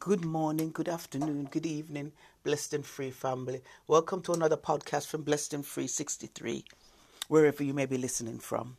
Good morning, good afternoon, good evening, Blessed and Free family. Welcome to another podcast from Blessed and Free 63, wherever you may be listening from.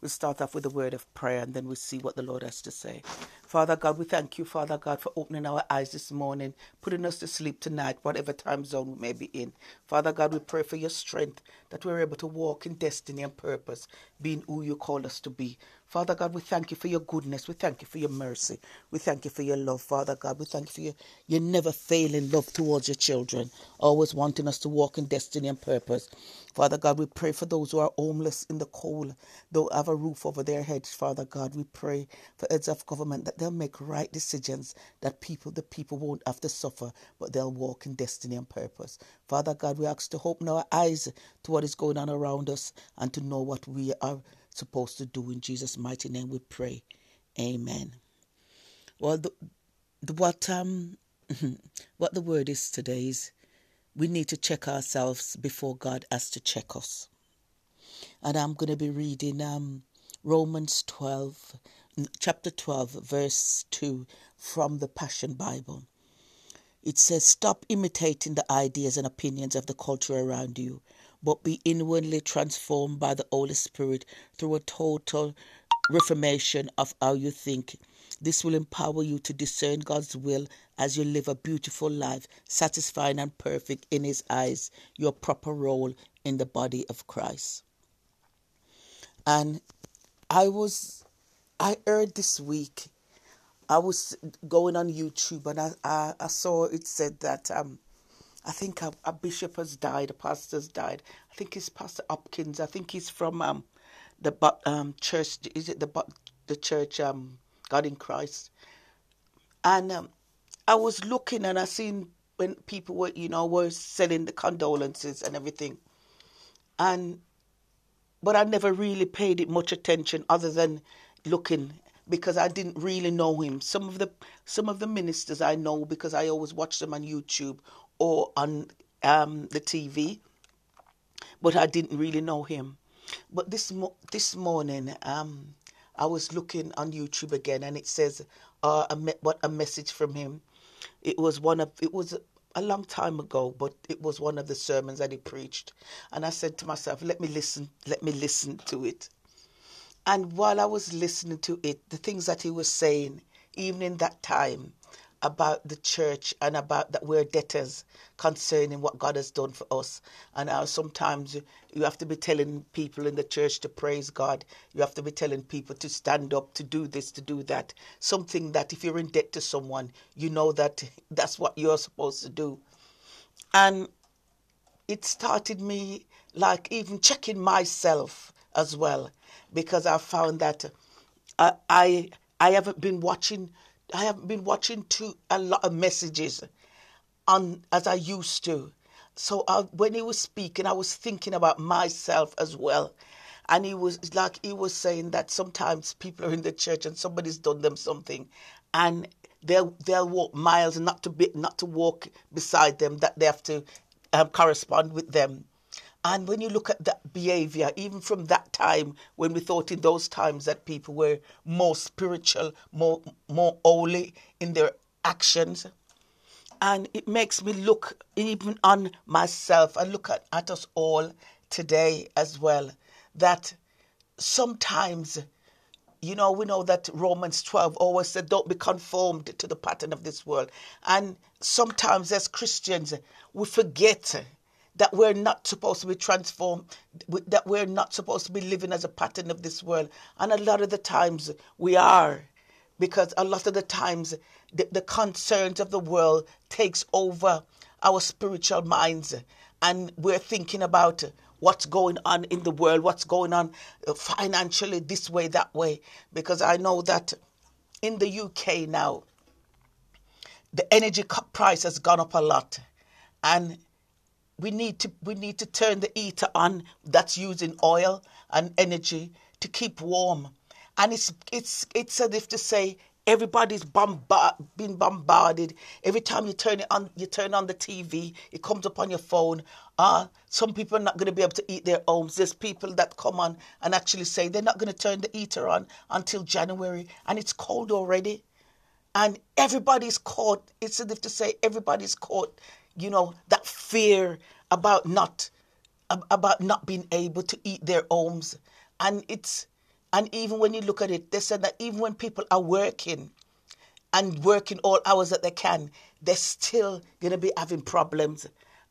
We'll start off with a word of prayer and then we'll see what the Lord has to say. Father God, we thank you, Father God, for opening our eyes this morning, putting us to sleep tonight, whatever time zone we may be in. Father God, we pray for your strength, that we're able to walk in destiny and purpose, being who you call us to be. Father God, we thank you for your goodness. We thank you for your mercy. We thank you for your love, Father God. We thank you for your never-failing love towards your children, always wanting us to walk in destiny and purpose. Father God, we pray for those who are homeless in the cold, though have a roof over their heads, Father God. We pray for heads of government that they'll make right decisions, that the people won't have to suffer, but they'll walk in destiny and purpose. Father God, we ask to open our eyes to what is going on around us and to know what we are supposed to do. In Jesus' mighty name we pray. Amen. Well, what the word is today is we need to check ourselves before God has to check us. And I'm going to be reading Romans 12, chapter 12, verse 2 from the Passion Bible. It says, "Stop imitating the ideas and opinions of the culture around you, but be inwardly transformed by the Holy Spirit through a total reformation of how you think. This will empower you to discern God's will as you live a beautiful life, satisfying and perfect in His eyes, your proper role in the body of Christ." And I heard this week, I was going on YouTube and I saw it said that I think a bishop has died, a pastor's died. I think it's Pastor Hopkins. I think he's from the church. Is it the church God in Christ? And I was looking and I seen when people were selling the condolences and everything, but I never really paid it much attention other than looking, because I didn't really know him. Some of the ministers I know because I always watch them on YouTube or on the TV, but I didn't really know him. But this morning, I was looking on YouTube again, and it says, what a message from him. It was a long time ago, but it was one of the sermons that he preached. And I said to myself, let me listen to it. And while I was listening to it, the things that he was saying, even in that time, about the church and about that we're debtors concerning what God has done for us, and how sometimes you have to be telling people in the church to praise God. You have to be telling people to stand up, to do this, to do that. Something that if you're in debt to someone, you know that that's what you're supposed to do. And it started me like even checking myself as well, because I found that I haven't been watching. I haven't been watching a lot of messages on as I used to. So when he was speaking, I was thinking about myself as well. And he was saying that sometimes people are in the church and somebody's done them something, and they'll walk miles not to walk beside them, that they have to correspond with them. And when you look at that behavior, even from that time, when we thought in those times that people were more spiritual, more holy in their actions, and it makes me look even on myself and look at us all today as well, that sometimes, we know that Romans 12 always said, don't be conformed to the pattern of this world. And sometimes as Christians, we forget that we're not supposed to be transformed, that we're not supposed to be living as a pattern of this world. And a lot of the times we are, because a lot of the times the concerns of the world takes over our spiritual minds, and we're thinking about what's going on in the world, what's going on financially, this way, that way. Because I know that in the UK now, the energy price has gone up a lot, and we need to turn the heater on that's using oil and energy to keep warm. And it's as if to say everybody's being bombarded. Every time you turn it on, you turn on the TV, it comes up on your phone. Some people are not going to be able to heat their homes. There's people that come on and actually say they're not going to turn the heater on until January, and it's cold already. And everybody's caught. It's as if to say everybody's caught, you know, that fear about not being able to eat their homes. And even when you look at it, they said that even when people are working and working all hours that they can, they're still going to be having problems.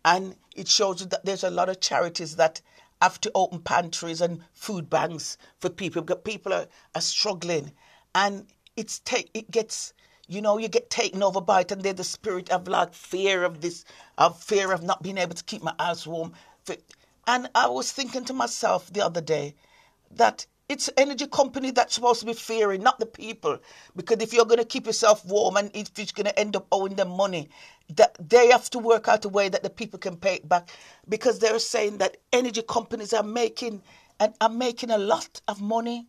And it shows you that there's a lot of charities that have to open pantries and food banks for people, because people are struggling. And you get taken over by it, and there's the spirit of like fear of not being able to keep my house warm. And I was thinking to myself the other day that it's energy company that's supposed to be fearing, not the people. Because if you're going to keep yourself warm and if you're going to end up owing them money, that they have to work out a way that the people can pay it back. Because they're saying that energy companies are making a lot of money.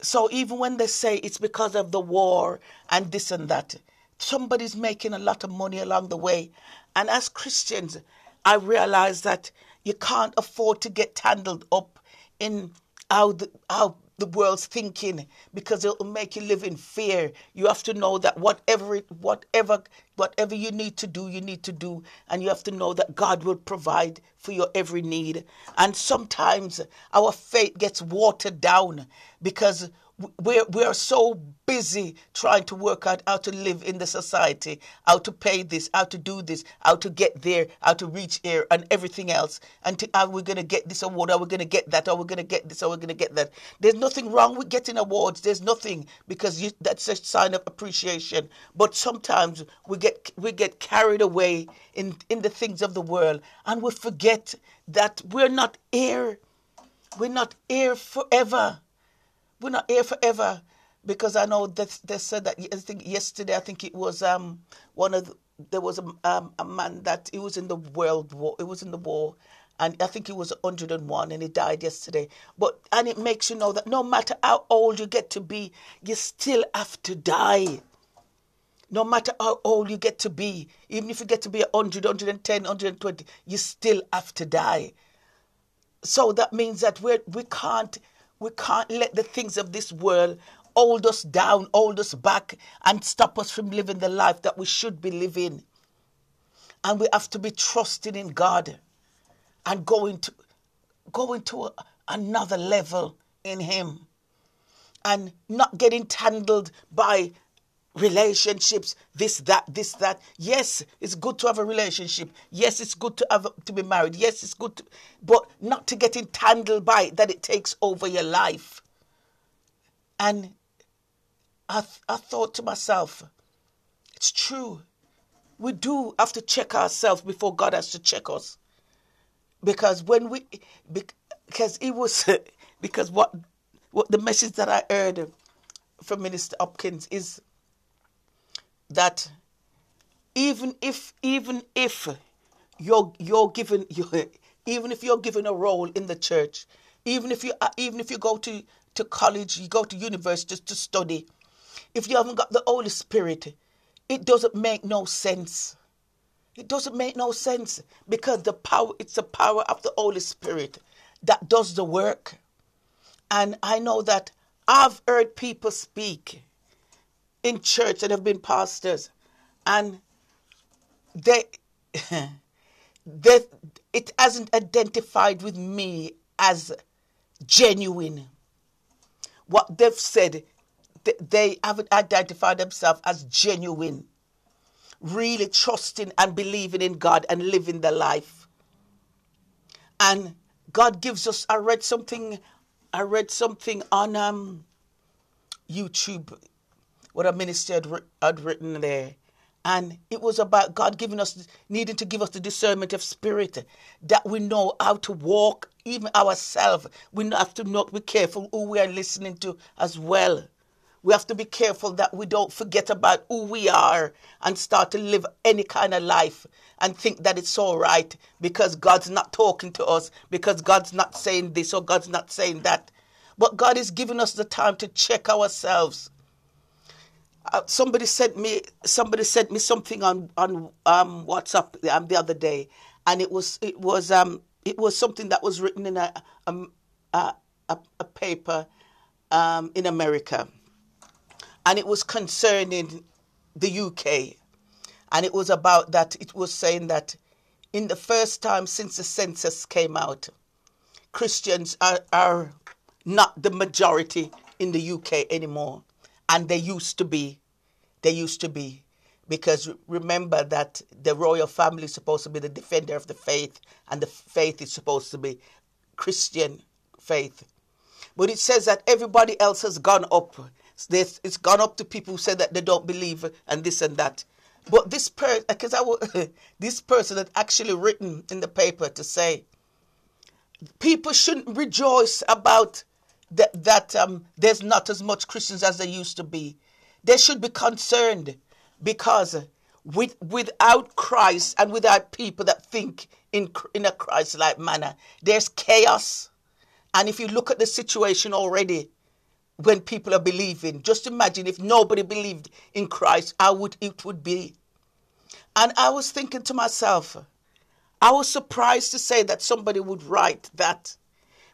So even when they say it's because of the war and this and that, somebody's making a lot of money along the way. And as Christians, I realize that you can't afford to get tangled up in how the world's thinking, because it will make you live in fear. You have to know that whatever you need to do, you need to do, and you have to know that God will provide for your every need. And sometimes our faith gets watered down because we are so busy trying to work out how to live in the society, how to pay this, how to do this, how to get there, how to reach here, and everything else. And are we going to get this award? Are we going to get that? Are we going to get this? Are we going to get that? There's nothing wrong with getting awards. There's nothing, because that's a sign of appreciation. But sometimes we get carried away in the things of the world, and we forget that we're not here. We're not here forever. We're not here forever, because I know that they said that. I think yesterday, it was a man that he was in the world war. It was in the war, and I think he was 101, and he died yesterday. And it makes you know that no matter how old you get to be, you still have to die. No matter how old you get to be, even if you get to be 100, 110, 120, you still have to die. So that means that we can't let the things of this world hold us down, hold us back, and stop us from living the life that we should be living. And we have to be trusting in God and going to another level in Him, and not getting tangled by relationships, this, that. Yes, it's good to have a relationship. Yes, it's good to have to be married. Yes, it's good, but not to get entangled by it, that it takes over your life. And I thought to myself, it's true. We do have to check ourselves before God has to check us, because what the message that I heard from Minister Hopkins is that even if you're given a role in the church, even if you go to college, you go to university to study, if you haven't got the Holy Spirit, it doesn't make no sense. It doesn't make no sense, because it's the power of the Holy Spirit that does the work. And I know that I've heard people speak in church that have been pastors, and it hasn't identified with me as genuine. What they've said, they haven't identified themselves as genuine, really trusting and believing in God and living their life. And God gives us. I read something on YouTube, what a minister had written there. And it was about God needing to give us the discernment of spirit, that we know how to walk, even ourselves. We have to not be careful who we are listening to as well. We have to be careful that we don't forget about who we are and start to live any kind of life and think that it's all right because God's not talking to us, because God's not saying this or God's not saying that. But God is giving us the time to check ourselves. Somebody sent me something on WhatsApp the other day, and it was something that was written in a paper in America, and it was concerning the UK. And it was about that, it was saying that in the first time since the census came out, Christians are not the majority in the UK anymore. And they used to be. They used to be. Because remember that the royal family is supposed to be the defender of the faith, and the faith is supposed to be Christian faith. But it says that everybody else has gone up. It's gone up to people who say that they don't believe and this and that. But this person, because this person had actually written in the paper to say, people shouldn't rejoice about that there's not as much Christians as there used to be. They should be concerned, because without Christ and without people that think in a Christ-like manner, there's chaos. And if you look at the situation already, when people are believing, just imagine if nobody believed in Christ, it would be. And I was thinking to myself, I was surprised to say that somebody would write that,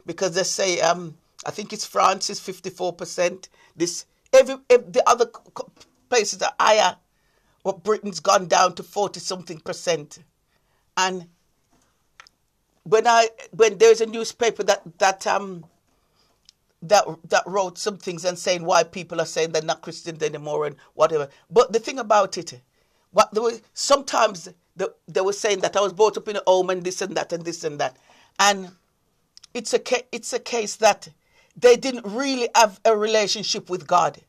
because they say, I think it's France is 54%. The other places are higher, but Britain's gone down to 40-something%. And when there's a newspaper that wrote some things and saying why people are saying they're not Christians anymore and whatever. But the thing about it, they were saying that I was brought up in a home and this and that and this and that. And it's a case that they didn't really have a relationship with God.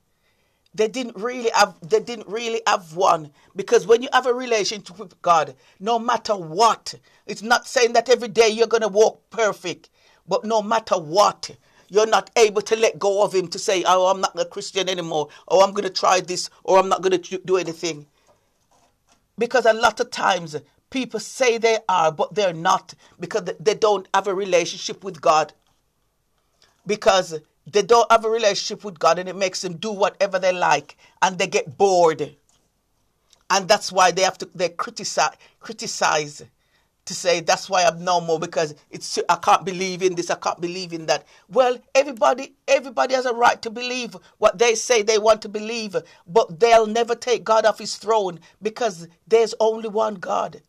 They didn't really have one, because when you have a relationship with God, no matter what, it's not saying that every day you're going to walk perfect, but no matter what, you're not able to let go of him to say, oh, I'm not a Christian anymore, or I'm going to try this, or I'm not going to do anything. Because a lot of times people say they are, but they're not, because they don't have a relationship with God. Because they don't have a relationship with God, and it makes them do whatever they like, and they get bored. And that's why they criticize. To say that's why I'm no more, because I can't believe in this, I can't believe in that. Well, everybody has a right to believe what they say they want to believe, but they'll never take God off his throne, because there's only one God,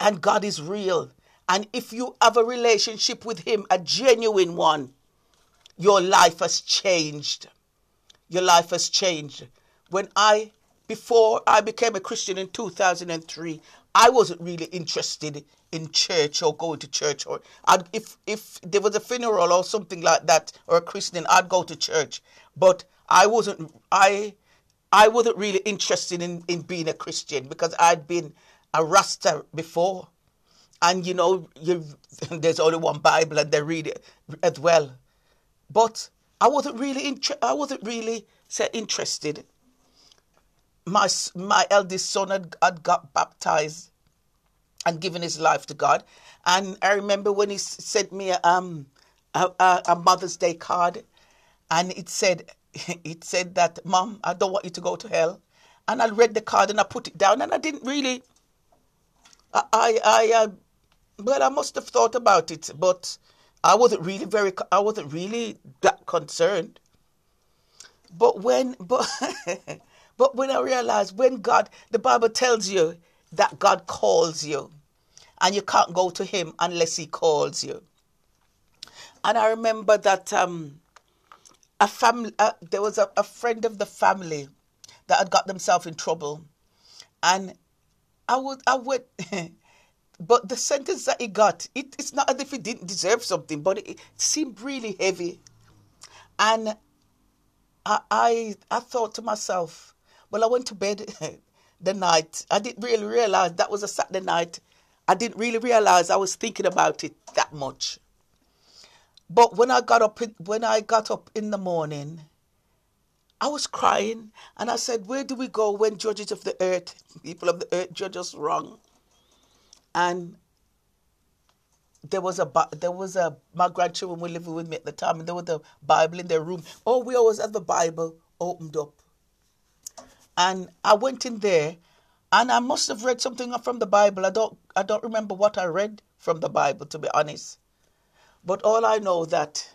and God is real. And if you have a relationship with him, a genuine one, your life has changed. Your life has changed. Before I became a Christian in 2003, I wasn't really interested in church or going to church. Or if there was a funeral or something like that, or a christening, I'd go to church. But I wasn't really interested in being a Christian, because I'd been a Rasta before. And, there's only one Bible and they read it as well. But I wasn't really interested. My eldest son had got baptized and given his life to God. And I remember when he sent me a Mother's Day card, and it said that, Mom, I don't want you to go to hell. And I read the card and I put it down, and I didn't really. I must have thought about it, but I wasn't really that concerned. But when I realized, the Bible tells you that God calls you, and you can't go to him unless he calls you. And I remember that there was a friend of the family that had got themselves in trouble, and I would, but the sentence that he got, it's not as if he didn't deserve something, but it seemed really heavy. And I thought to myself, well, I went to bed the night. I didn't really realize that was a Saturday night. I didn't really realize I was thinking about it that much. But when I got up in the morning, I was crying, and I said, "Where do we go when people of the earth judge us wrong?" And my grandchildren were living with me at the time, and there was a Bible in their room. Oh, we always had the Bible opened up. And I went in there, and I must have read something from the Bible. I don't remember what I read from the Bible, to be honest. But all I know that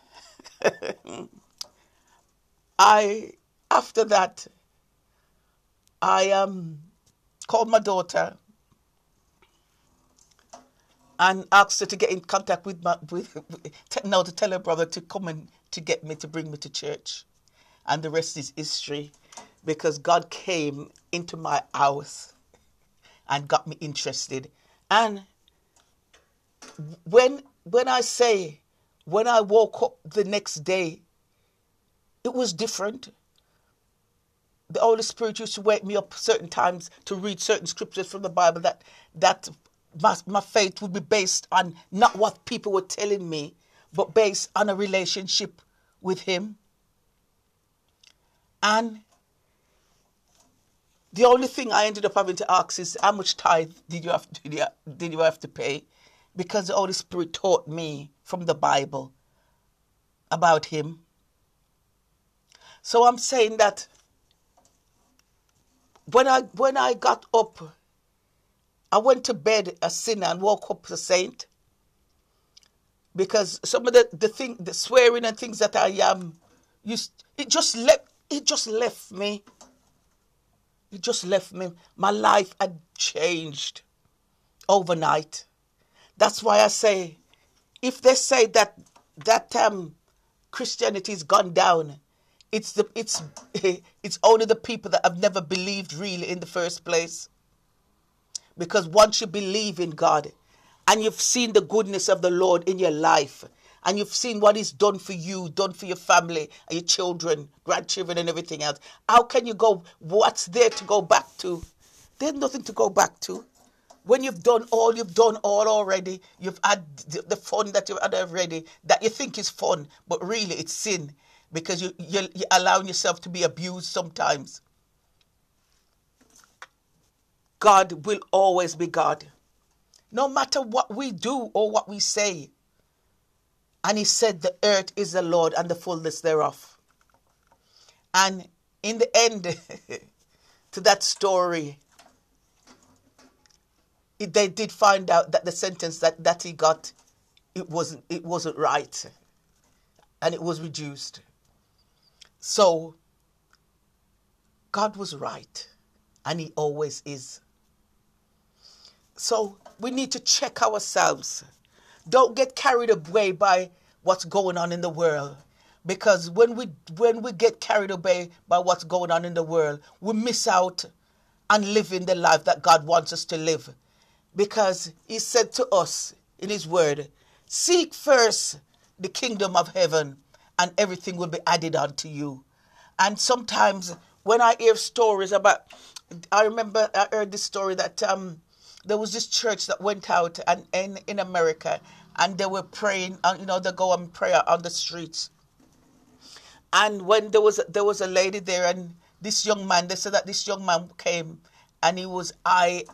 I After that, I called my daughter and asked her to get in contact with my, now to tell her brother to come and to get me, to bring me to church. And the rest is history, because God came into my house and got me interested. And when I say, when I woke up the next day, it was different. The Holy Spirit used to wake me up certain times to read certain scriptures from the Bible that my faith would be based on not what people were telling me, but based on a relationship with Him. And the only thing I ended up having to ask is, how much tithe did you have to pay? Because the Holy Spirit taught me from the Bible about Him. So I'm saying that when I got up, I went to bed a sinner and woke up a saint. Because some of the swearing and things that I used, it just left me. It just left me. My life had changed overnight. That's why I say, if they say that Christianity's gone down, it's only the people that have never believed really in the first place. Because once you believe in God and you've seen the goodness of the Lord in your life, and you've seen what He's done for you, done for your family, and your children, grandchildren, and everything else, how can you go, what's there to go back to? There's nothing to go back to. When you've done all already, you've had the fun that you've had already, that you think is fun, but really it's sin, because you're allowing yourself to be abused sometimes. God will always be God. No matter what we do or what we say. And He said, the earth is the Lord and the fullness thereof. And in the end, to that story, they did find out that the sentence that he got, it wasn't right. And it was reduced. So, God was right. And He always is. So, we need to check ourselves. Don't get carried away by what's going on in the world. Because when we get carried away by what's going on in the world, we miss out on living the life that God wants us to live. Because He said to us in His word, seek first the kingdom of heaven and everything will be added unto you. And sometimes when I hear stories about, I remember I heard this story that there was this church that went out and in America, and they were praying, and they go and pray on the streets. And when there was a lady there, and this young man, they said that this young man came, and he was high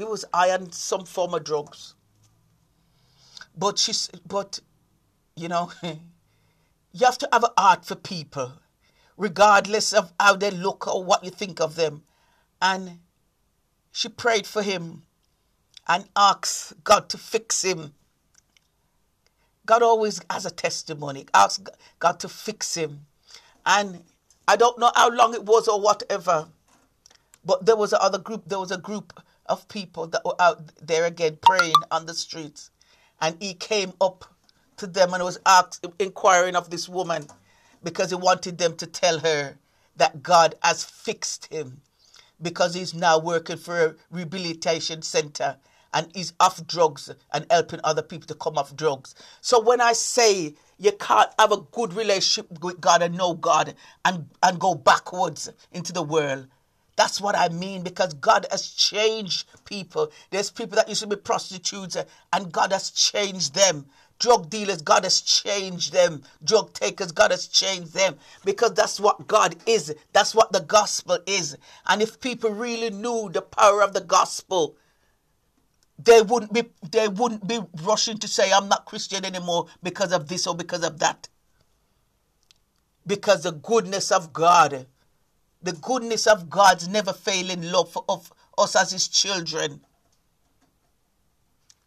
on some form of drugs. But you have to have an heart for people, regardless of how they look or what you think of them. And she prayed for him and asks God to fix him. God always has a testimony. Ask God to fix him. And I don't know how long it was or whatever. But there was another group. There was a group of people that were out there again praying on the streets. And he came up to them and was inquiring of this woman, because he wanted them to tell her that God has fixed him, because he's now working for a rehabilitation center and he's off drugs and helping other people to come off drugs. So when I say you can't have a good relationship with God and know God and go backwards into the world, that's what I mean, because God has changed people. There's people that used to be prostitutes and God has changed them. Drug dealers, God has changed them. Drug takers, God has changed them. Because that's what God is. That's what the gospel is. And if people really knew the power of the gospel, they wouldn't be rushing to say, I'm not Christian anymore because of this or because of that. Because the goodness of God, the goodness of God's never failing love for us as His children.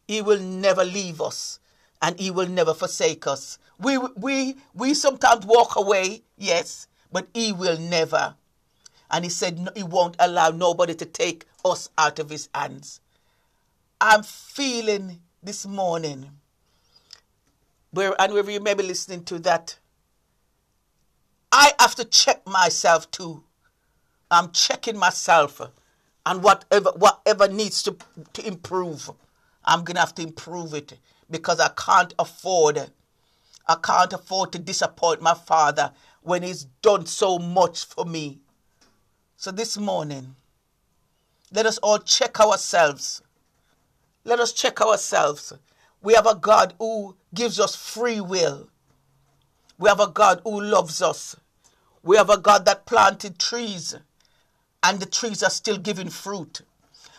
He will never leave us. And He will never forsake us. We sometimes walk away, yes, but he will never. And he said he won't allow nobody to take us out of his hands. I'm feeling this morning, wherever you may be listening to that, I have to check myself too. I'm checking myself, and whatever needs to improve, I'm going to have to improve it, because I can't afford to disappoint my Father when he's done so much for me. So this morning, let us all check ourselves. Let us check ourselves. We have a God who gives us free will. We have a God who loves us. We have a God that planted trees, and the trees are still giving fruit.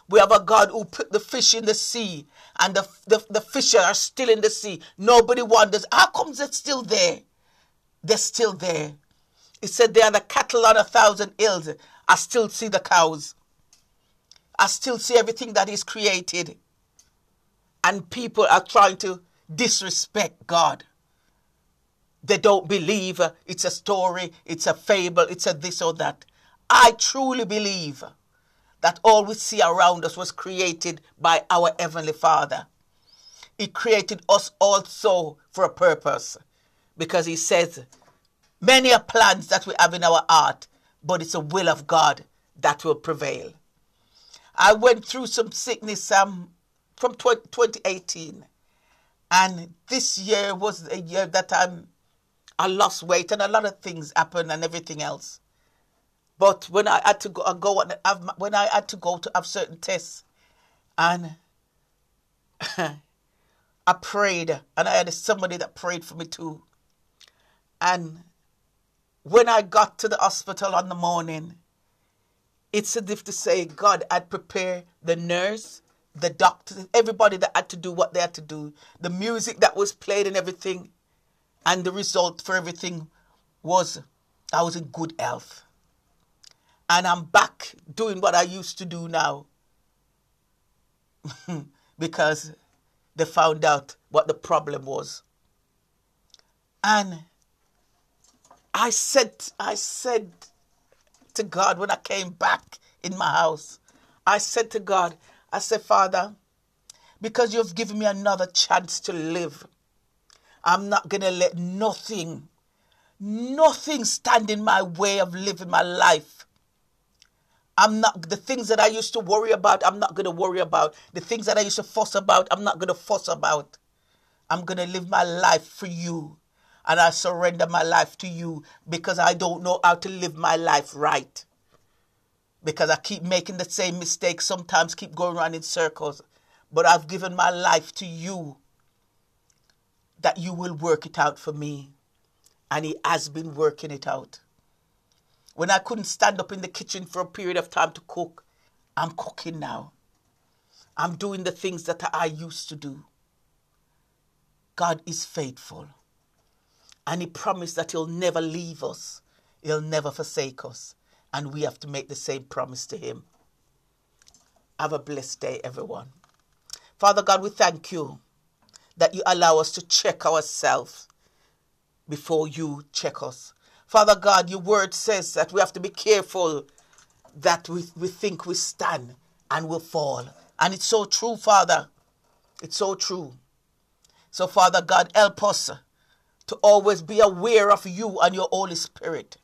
We have a God who put the fish in the sea, and the fish are still in the sea. Nobody wonders, how come they're still there? They're still there. He said they are the cattle on 1,000 hills. I still see the cows. I still see everything that is created. And people are trying to disrespect God. They don't believe it's a story, it's a fable, it's a this or that. I truly believe that all we see around us was created by our Heavenly Father. He created us also for a purpose, because he says, many are plans that we have in our heart, but it's the will of God that will prevail. I went through some sickness from 2018, and this year was a year that I lost weight, and a lot of things happened and everything else. But when I had to go to have certain tests, and I prayed, and I had somebody that prayed for me too. And when I got to the hospital on the morning, it's as if to say God had prepared the nurse, the doctor, everybody that had to do what they had to do, the music that was played and everything, and the result for everything was I was in good health. And I'm back doing what I used to do now. Because they found out what the problem was. And I said to God when I came back in my house, I said to God, I said, Father, because you've given me another chance to live, I'm not going to let nothing stand in my way of living my life. The things that I used to worry about, I'm not going to worry about. The things that I used to fuss about, I'm not going to fuss about. I'm going to live my life for you. And I surrender my life to you, because I don't know how to live my life right. Because I keep making the same mistakes, sometimes keep going around in circles. But I've given my life to you, that you will work it out for me. And he has been working it out. When I couldn't stand up in the kitchen for a period of time to cook, I'm cooking now. I'm doing the things that I used to do. God is faithful. And he promised that he'll never leave us. He'll never forsake us. And we have to make the same promise to him. Have a blessed day, everyone. Father God, we thank you that you allow us to check ourselves before you check us. Father God, your word says that we have to be careful that we think we stand and we'll fall. And it's so true, Father. It's so true. So, Father God, help us to always be aware of you and your Holy Spirit,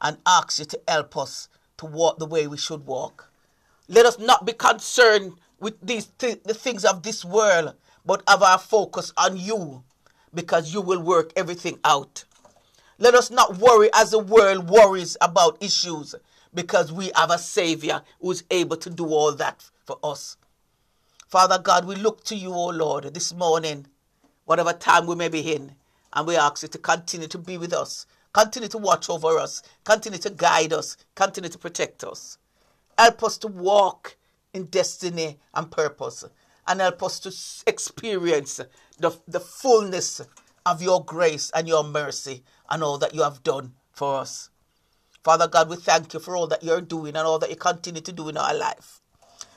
and ask you to help us to walk the way we should walk. Let us not be concerned with the things of this world, but have our focus on you, because you will work everything out. Let us not worry as the world worries about issues, because we have a Savior who is able to do all that for us. Father God, we look to you, O Lord, this morning, whatever time we may be in, and we ask you to continue to be with us, continue to watch over us, continue to guide us, continue to protect us. Help us to walk in destiny and purpose, and help us to experience the fullness of your grace and your mercy and all that you have done for us. Father God, we thank you for all that you're doing and all that you continue to do in our life.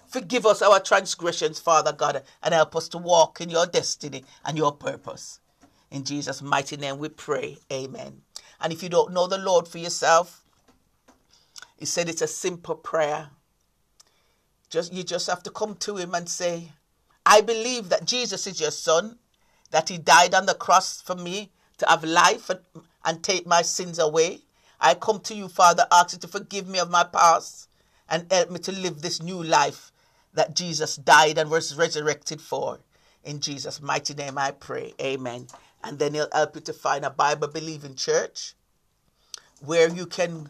Forgive us our transgressions, Father God, and help us to walk in your destiny and your purpose. In Jesus' mighty name we pray. Amen. And if you don't know the Lord for yourself, he said it's a simple prayer. You just have to come to him and say, I believe that Jesus is your son, that he died on the cross for me to have life and take my sins away. I come to you, Father, ask you to forgive me of my past and help me to live this new life that Jesus died and was resurrected for. In Jesus' mighty name I pray. Amen. And then he'll help you to find a Bible-believing church where you can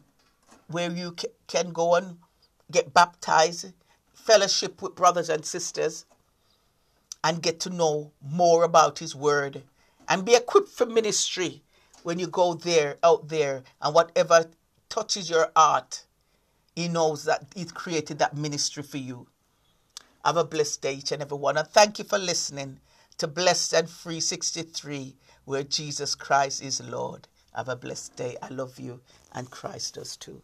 go and get baptized, fellowship with brothers and sisters, and get to know more about his word and be equipped for ministry when you go there, out there, and whatever touches your heart, he knows that he's created that ministry for you. Have a blessed day, each and every one. And thank you for listening to Blessed and Free 63, where Jesus Christ is Lord. Have a blessed day. I love you, and Christ does too.